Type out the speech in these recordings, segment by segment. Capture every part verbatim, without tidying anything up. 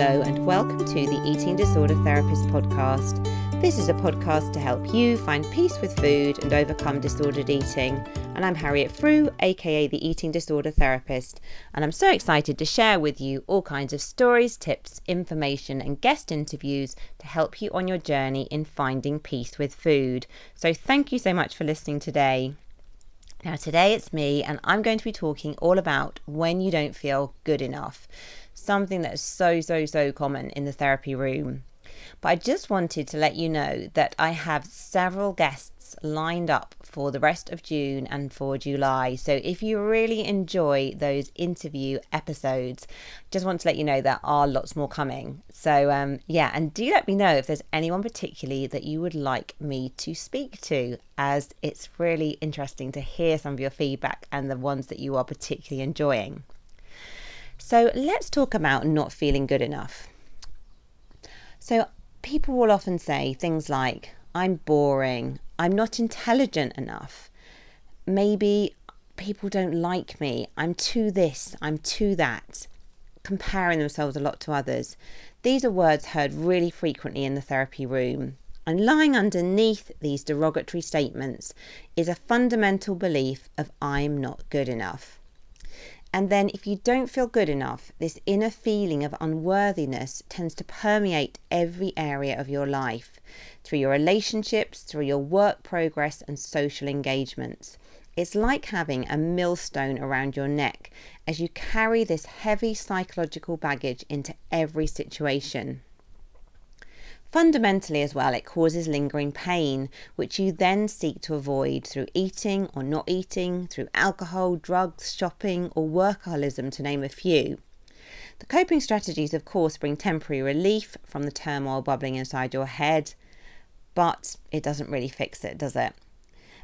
Hello and welcome to the Eating Disorder Therapist podcast. This is a podcast to help you find peace with food and overcome disordered eating. And I'm Harriet Frew, aka the Eating Disorder Therapist. And I'm so excited to share with you all kinds of stories, tips, information and guest interviews to help you on your journey in finding peace with food. So thank you so much for listening today. Now today it's me and I'm going to be talking all about when you don't feel good enough. Something that is so, so, so common in the therapy room. But I just wanted to let you know that I have several guests lined up for the rest of June and for July. So if you really enjoy those interview episodes, just want to let you know there are lots more coming. So um, yeah, and do let me know if there's anyone particularly that you would like me to speak to, as it's really interesting to hear some of your feedback and the ones that you are particularly enjoying. So let's talk about not feeling good enough. So people will often say things like, I'm boring, I'm not intelligent enough, maybe people don't like me, I'm too this, I'm too that, comparing themselves a lot to others. These are words heard really frequently in the therapy room. And lying underneath these derogatory statements is a fundamental belief of I'm not good enough. And then if you don't feel good enough, this inner feeling of unworthiness tends to permeate every area of your life, through your relationships, through your work progress and social engagements. It's like having a millstone around your neck as you carry this heavy psychological baggage into every situation. Fundamentally as well, it causes lingering pain, which you then seek to avoid through eating or not eating, through alcohol, drugs, shopping, or workaholism, to name a few. The coping strategies, of course, bring temporary relief from the turmoil bubbling inside your head, but it doesn't really fix it, does it?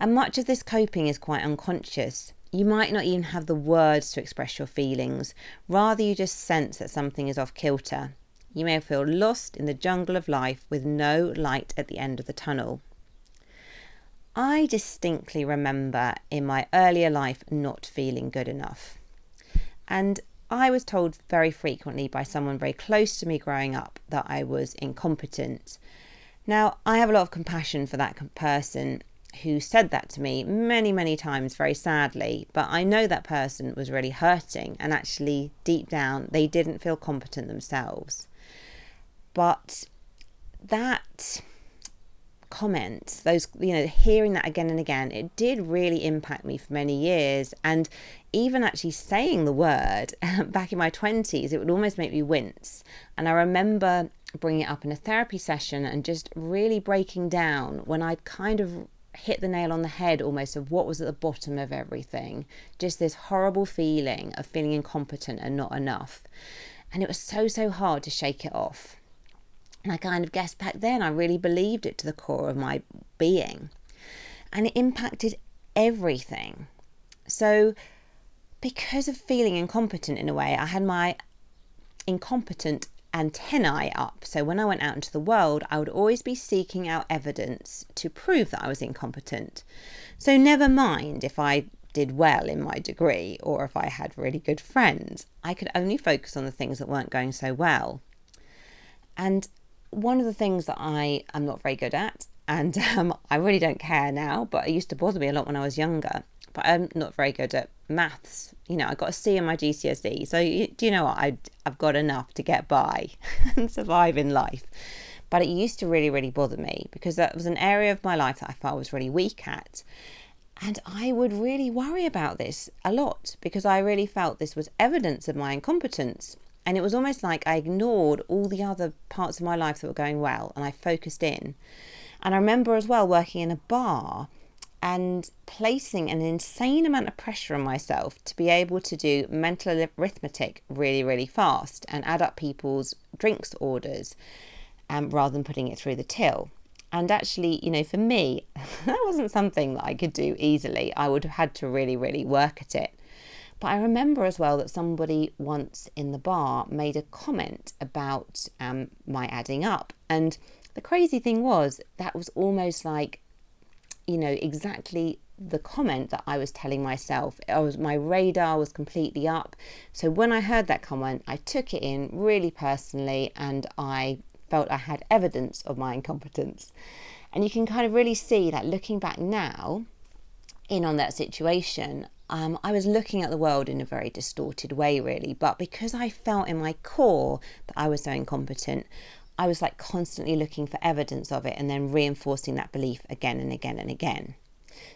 And much of this coping is quite unconscious. You might not even have the words to express your feelings. Rather, you just sense that something is off kilter. You may feel lost in the jungle of life with no light at the end of the tunnel. I distinctly remember in my earlier life not feeling good enough. And I was told very frequently by someone very close to me growing up that I was incompetent. Now, I have a lot of compassion for that person who said that to me many, many times, very sadly, but I know that person was really hurting and actually deep down they didn't feel competent themselves. But that comment, those, you know, hearing that again and again, it did really impact me for many years. And even actually saying the word back in my twenties, it would almost make me wince. And I remember bringing it up in a therapy session and just really breaking down when I'd kind of hit the nail on the head almost of what was at the bottom of everything. Just this horrible feeling of feeling incompetent and not enough. And it was so, so hard to shake it off. And I kind of guessed back then I really believed it to the core of my being. And it impacted everything. So because of feeling incompetent in a way, I had my incompetent antennae up. So when I went out into the world, I would always be seeking out evidence to prove that I was incompetent. So never mind if I did well in my degree or if I had really good friends, I could only focus on the things that weren't going so well. And one of the things that I am not very good at, and um, I really don't care now, but it used to bother me a lot when I was younger, but I'm not very good at maths. You know, I got a C in my G C S E, so do you know what, I, I've got enough to get by and survive in life. But it used to really, really bother me because that was an area of my life that I felt I was really weak at. And I would really worry about this a lot because I really felt this was evidence of my incompetence. And it was almost like I ignored all the other parts of my life that were going well and I focused in. And I remember as well working in a bar and placing an insane amount of pressure on myself to be able to do mental arithmetic really, really fast and add up people's drinks orders um, rather than putting it through the till. And actually, you know, for me, that wasn't something that I could do easily. I would have had to really, really work at it. But I remember as well that somebody once in the bar made a comment about um, my adding up. And the crazy thing was, that was almost like you know, exactly the comment that I was telling myself. I was, my radar was completely up. So when I heard that comment, I took it in really personally, and I felt I had evidence of my incompetence. And you can kind of really see that looking back now in on that situation, um, I was looking at the world in a very distorted way, really. But because I felt in my core that I was so incompetent, I was like constantly looking for evidence of it and then reinforcing that belief again and again and again.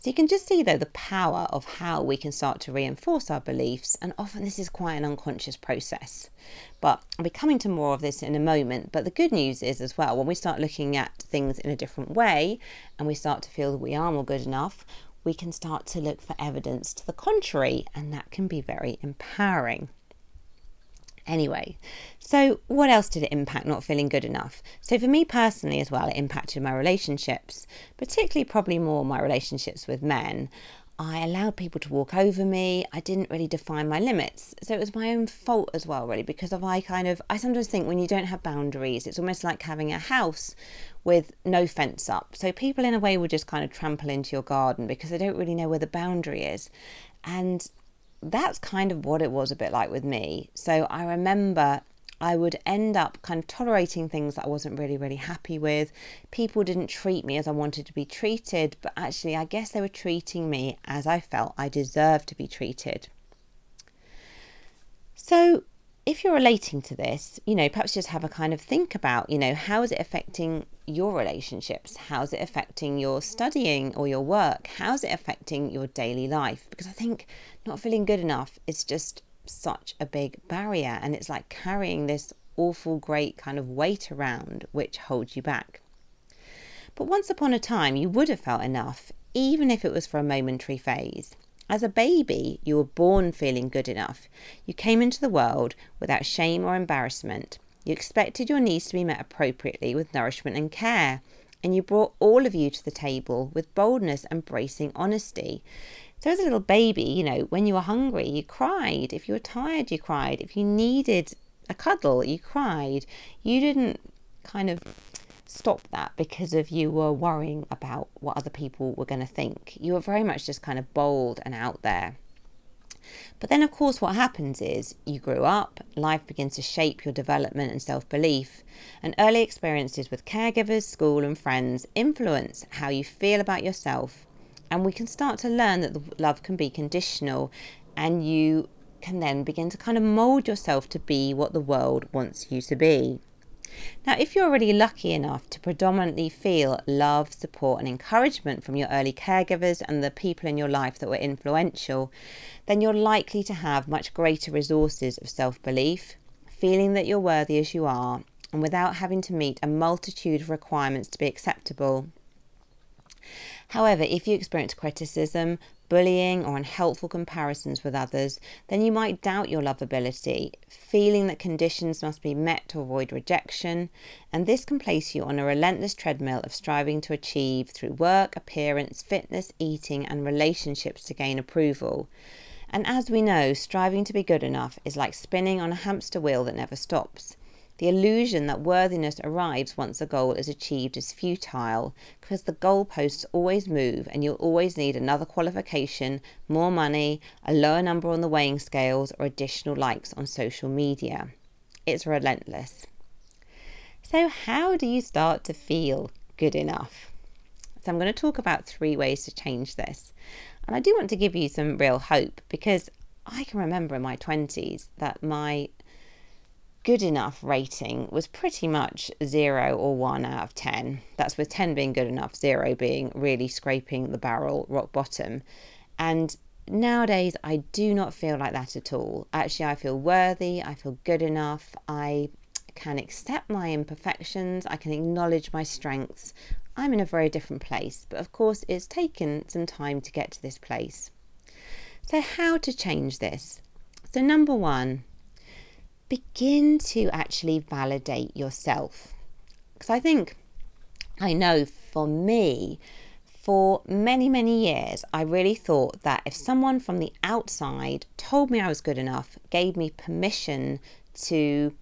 So you can just see, though, the power of how we can start to reinforce our beliefs. And often this is quite an unconscious process. But I'll be coming to more of this in a moment. But the good news is as well, when we start looking at things in a different way and we start to feel that we are more good enough, we can start to look for evidence to the contrary. And that can be very empowering. Anyway, so what else did it impact not feeling good enough? So for me personally as well, it impacted my relationships, particularly probably more my relationships with men. I allowed people to walk over me. I didn't really define my limits. So it was my own fault as well, really, because of I kind of, I sometimes think when you don't have boundaries, it's almost like having a house with no fence up. So people in a way will just kind of trample into your garden because they don't really know where the boundary is. And that's kind of what it was a bit like with me. So I remember I would end up kind of tolerating things that I wasn't really, really happy with. People didn't treat me as I wanted to be treated, but actually I guess they were treating me as I felt I deserved to be treated. So if you're relating to this, you know, perhaps just have a kind of think about, you know, how is it affecting your relationships? How's it affecting your studying or your work? How's it affecting your daily life? Because I think not feeling good enough is just such a big barrier, and it's like carrying this awful great kind of weight around which holds you back. But once upon a time you would have felt enough, even if it was for a momentary phase. As a baby, you were born feeling good enough. You came into the world without shame or embarrassment. You expected your needs to be met appropriately with nourishment and care, and you brought all of you to the table with boldness and bracing honesty. So as a little baby, you know, when you were hungry, you cried. If you were tired, you cried. If you needed a cuddle, you cried. You didn't kind of stop that because of you were worrying about what other people were going to think. You were very much just kind of bold and out there. But then, of course, what happens is you grew up, life begins to shape your development and self-belief, and early experiences with caregivers, school and friends influence how you feel about yourself. And we can start to learn that the love can be conditional, and you can then begin to kind of mould yourself to be what the world wants you to be. Now, if you're already lucky enough to predominantly feel love, support and encouragement from your early caregivers and the people in your life that were influential, then you're likely to have much greater resources of self-belief, feeling that you're worthy as you are, and without having to meet a multitude of requirements to be acceptable. However, if you experience criticism, bullying or unhelpful comparisons with others, then you might doubt your lovability, feeling that conditions must be met to avoid rejection, and this can place you on a relentless treadmill of striving to achieve through work, appearance, fitness, eating and relationships to gain approval. And as we know, striving to be good enough is like spinning on a hamster wheel that never stops. The illusion that worthiness arrives once a goal is achieved is futile, because the goalposts always move and you'll always need another qualification, more money, a lower number on the weighing scales, or additional likes on social media. It's relentless. So how do you start to feel good enough? So I'm going to talk about three ways to change this. And I do want to give you some real hope, because I can remember in my twenties that my good enough rating was pretty much zero or one out of ten. That's with ten being good enough, zero being really scraping the barrel, rock bottom. And nowadays I do not feel like that at all. Actually, I feel worthy, I feel good enough, I can accept my imperfections, I can acknowledge my strengths. I'm in a very different place, but of course it's taken some time to get to this place. So how to change this? So number one, begin to actually validate yourself. Because I think, I know for me, for many, many years, I really thought that if someone from the outside told me I was good enough, gave me permission to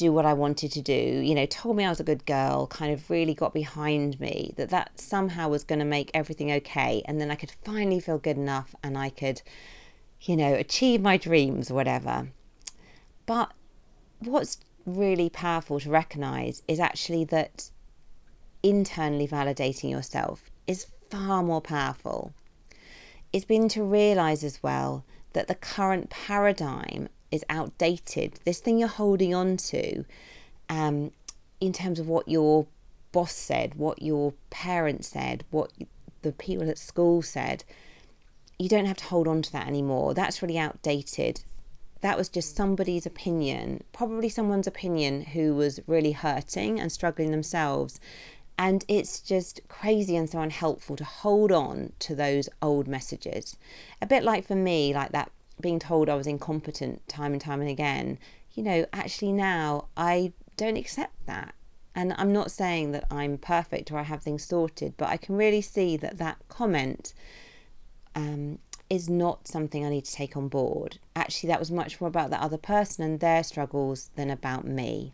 do what I wanted to do, you know, told me I was a good girl, kind of really got behind me, that that somehow was going to make everything okay. And then I could finally feel good enough and I could, you know, achieve my dreams or whatever. But what's really powerful to recognize is actually that internally validating yourself is far more powerful. It's been to realize as well that the current paradigm is outdated. This thing you're holding on to um, in terms of what your boss said, what your parents said, what the people at school said, you don't have to hold on to that anymore. That's really outdated. That was just somebody's opinion, probably someone's opinion who was really hurting and struggling themselves. And it's just crazy and so unhelpful to hold on to those old messages. A bit like for me, like that being told I was incompetent time and time and again, you know, actually now I don't accept that. And I'm not saying that I'm perfect or I have things sorted, but I can really see that that comment um, is not something I need to take on board. Actually, that was much more about that other person and their struggles than about me.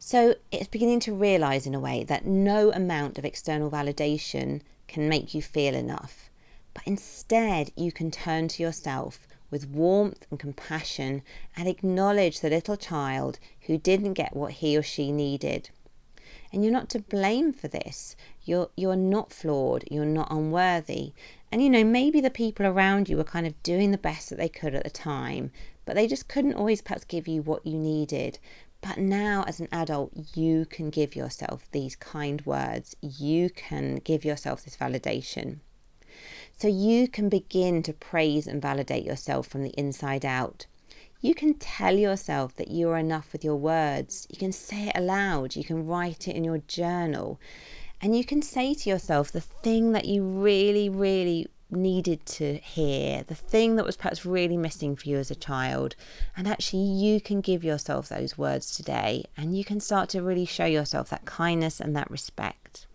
So it's beginning to realise in a way that no amount of external validation can make you feel enough. But instead, you can turn to yourself with warmth and compassion and acknowledge the little child who didn't get what he or she needed. And you're not to blame for this. You're you're not flawed. You're not unworthy. And, you know, maybe the people around you were kind of doing the best that they could at the time, but they just couldn't always perhaps give you what you needed. But now as an adult, you can give yourself these kind words. You can give yourself this validation. So you can begin to praise and validate yourself from the inside out. You can tell yourself that you are enough with your words. You can say it aloud. You can write it in your journal. And you can say to yourself the thing that you really, really needed to hear, the thing that was perhaps really missing for you as a child. And actually you can give yourself those words today, and you can start to really show yourself that kindness and that respect.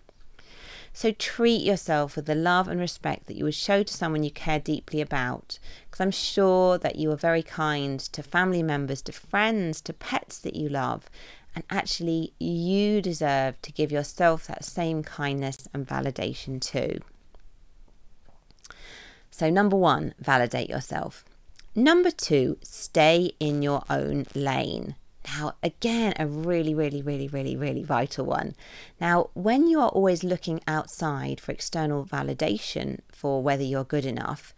So treat yourself with the love and respect that you would show to someone you care deeply about. Because I'm sure that you are very kind to family members, to friends, to pets that you love. And actually, you deserve to give yourself that same kindness and validation too. So number one, validate yourself. Number two, stay in your own lane. Now, again, a really, really, really, really, really vital one. Now, when you are always looking outside for external validation for whether you're good enough,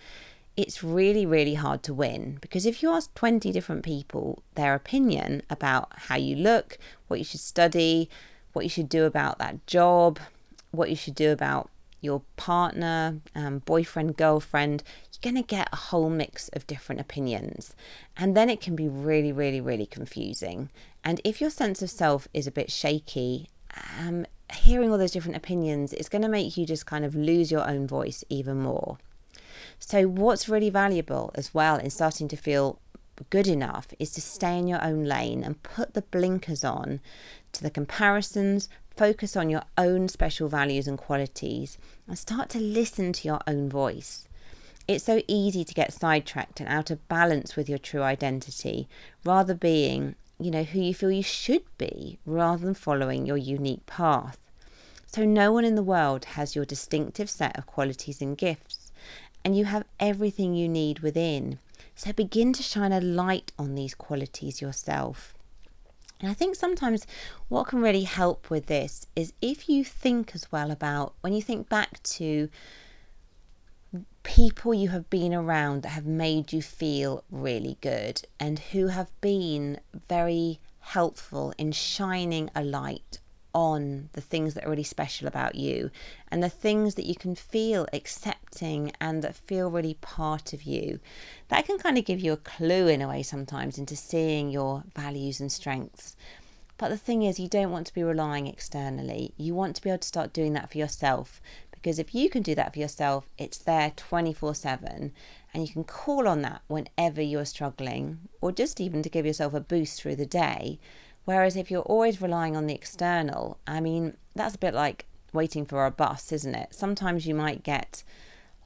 it's really, really hard to win. Because if you ask twenty different people their opinion about how you look, what you should study, what you should do about that job, what you should do about your partner, um, boyfriend, girlfriend, you're going to get a whole mix of different opinions. And then it can be really, really, really confusing. And if your sense of self is a bit shaky, um, hearing all those different opinions is going to make you just kind of lose your own voice even more. So what's really valuable as well in starting to feel good enough is to stay in your own lane and put the blinkers on to the comparisons, focus on your own special values and qualities, and start to listen to your own voice. It's so easy to get sidetracked and out of balance with your true identity, rather being, you know, who you feel you should be rather than following your unique path. So no one in the world has your distinctive set of qualities and gifts. And you have everything you need within. So begin to shine a light on these qualities yourself. And I think sometimes what can really help with this is if you think as well about, when you think back to people you have been around that have made you feel really good and who have been very helpful in shining a light on the things that are really special about you and the things that you can feel accepting and that feel really part of you. That can kind of give you a clue in a way sometimes into seeing your values and strengths. But the thing is, you don't want to be relying externally. You want to be able to start doing that for yourself, because if you can do that for yourself, it's there twenty-four seven and you can call on that whenever you're struggling or just even to give yourself a boost through the day. Whereas if you're always relying on the external, I mean, that's a bit like waiting for a bus, isn't it? Sometimes you might get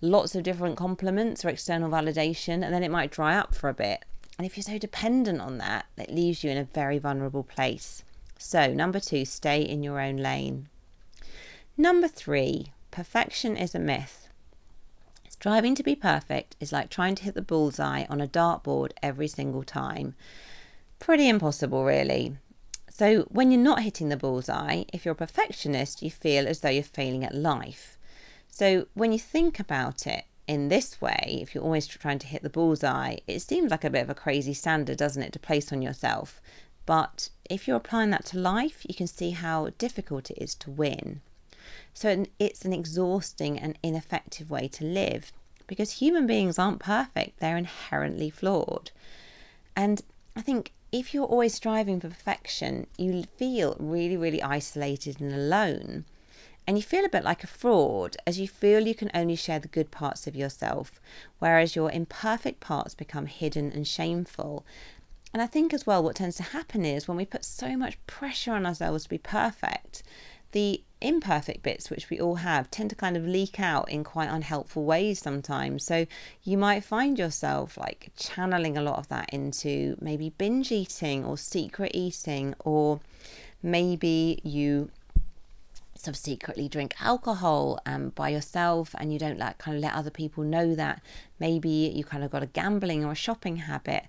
lots of different compliments or external validation, and then it might dry up for a bit. And if you're so dependent on that, that leaves you in a very vulnerable place. So number two, stay in your own lane. Number three, perfection is a myth. Striving to be perfect is like trying to hit the bullseye on a dartboard every single time. Pretty impossible, really. So when you're not hitting the bullseye, if you're a perfectionist, you feel as though you're failing at life. So when you think about it in this way, if you're always trying to hit the bullseye, it seems like a bit of a crazy standard, doesn't it, to place on yourself? But if you're applying that to life, you can see how difficult it is to win. So it's an exhausting and ineffective way to live, because human beings aren't perfect, they're inherently flawed. And I think if you're always striving for perfection, you feel really, really isolated and alone. And you feel a bit like a fraud, as you feel you can only share the good parts of yourself, whereas your imperfect parts become hidden and shameful. And I think as well, what tends to happen is when we put so much pressure on ourselves to be perfect, the imperfect bits, which we all have, tend to kind of leak out in quite unhelpful ways sometimes. So you might find yourself like channeling a lot of that into maybe binge eating or secret eating, or maybe you sort of secretly drink alcohol um, by yourself and you don't like kind of let other people know that. Maybe you kind of got a gambling or a shopping habit.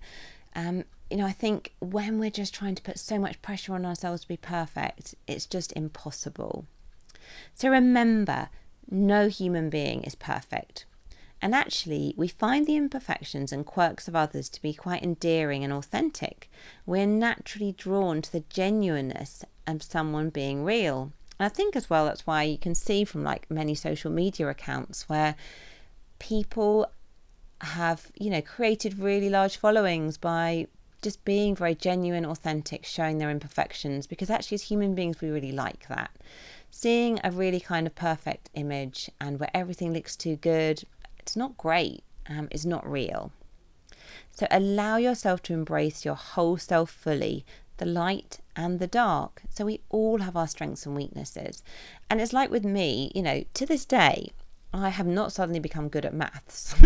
Um, you know, I think when we're just trying to put so much pressure on ourselves to be perfect, it's just impossible. So remember, no human being is perfect. And actually, we find the imperfections and quirks of others to be quite endearing and authentic. We're naturally drawn to the genuineness of someone being real. And I think as well, that's why you can see from like many social media accounts where people have, you know, created really large followings by just being very genuine, authentic, showing their imperfections, because actually as human beings we really like that. Seeing a really kind of perfect image and where everything looks too good, it's not great, um, it's not real. So allow yourself to embrace your whole self fully, the light and the dark. So we all have our strengths and weaknesses. And it's like with me, you know, to this day, I have not suddenly become good at maths,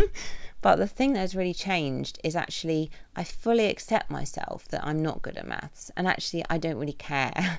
but the thing that has really changed is actually I fully accept myself that I'm not good at maths, and actually I don't really care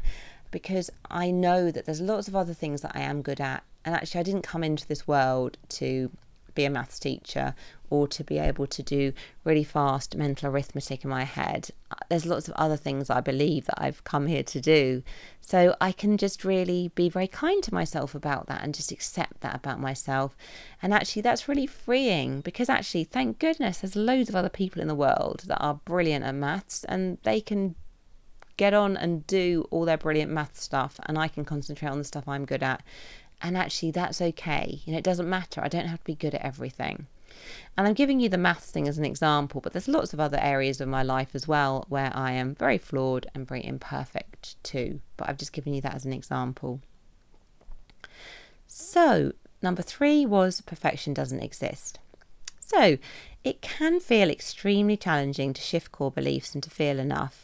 because I know that there's lots of other things that I am good at, and actually I didn't come into this world to be a maths teacher or to be able to do really fast mental arithmetic in my head. There's lots of other things I believe that I've come here to do. So I can just really be very kind to myself about that and just accept that about myself. And actually that's really freeing, because actually, thank goodness, there's loads of other people in the world that are brilliant at maths and they can get on and do all their brilliant math stuff, and I can concentrate on the stuff I'm good at. And actually that's okay. You know, it doesn't matter. I don't have to be good at everything. And I'm giving you the maths thing as an example, but there's lots of other areas of my life as well where I am very flawed and very imperfect too. But I've just given you that as an example. So number three was perfection doesn't exist. So it can feel extremely challenging to shift core beliefs and to feel enough.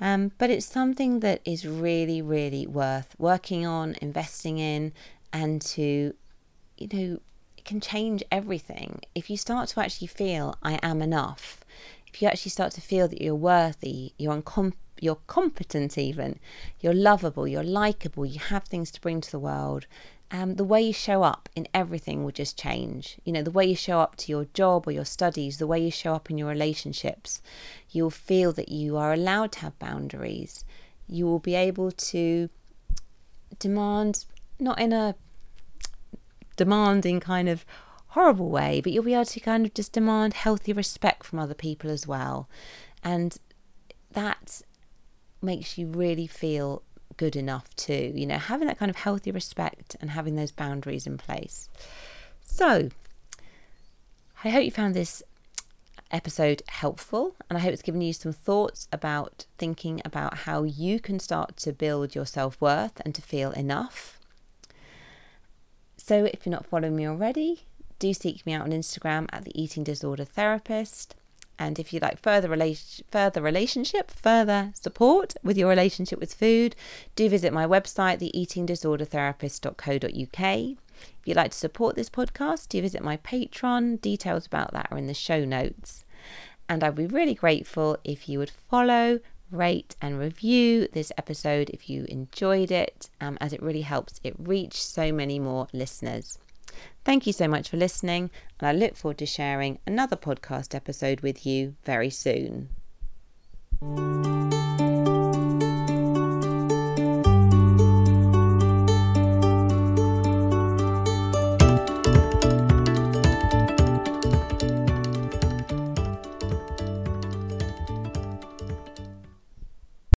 Um, but it's something that is really, really worth working on, investing in, and to, you know, it can change everything. If you start to actually feel I am enough, if you actually start to feel that you're worthy, you're uncom- you're competent even, you're lovable, you're likable, you have things to bring to the world, um, the way you show up in everything will just change. You know, the way you show up to your job or your studies, the way you show up in your relationships, you'll feel that you are allowed to have boundaries. You will be able to demand, not in a demanding kind of horrible way, but you'll be able to kind of just demand healthy respect from other people as well. And that makes you really feel good enough too, you know, having that kind of healthy respect and having those boundaries in place. So I hope you found this episode helpful, and I hope it's given you some thoughts about thinking about how you can start to build your self-worth and to feel enough. So if you're not following me already, do seek me out on Instagram at the Eating Disorder Therapist. And if you like further rela- further relationship, further support with your relationship with food, do visit my website, the eating disorder therapist dot co dot uk. If you'd like to support this podcast, do visit my Patreon. Details about that are in the show notes. and I'd be really grateful if you would follow, rate and review this episode if you enjoyed it, um, as it really helps it reach so many more listeners. Thank you so much for listening, and I look forward to sharing another podcast episode with you very soon.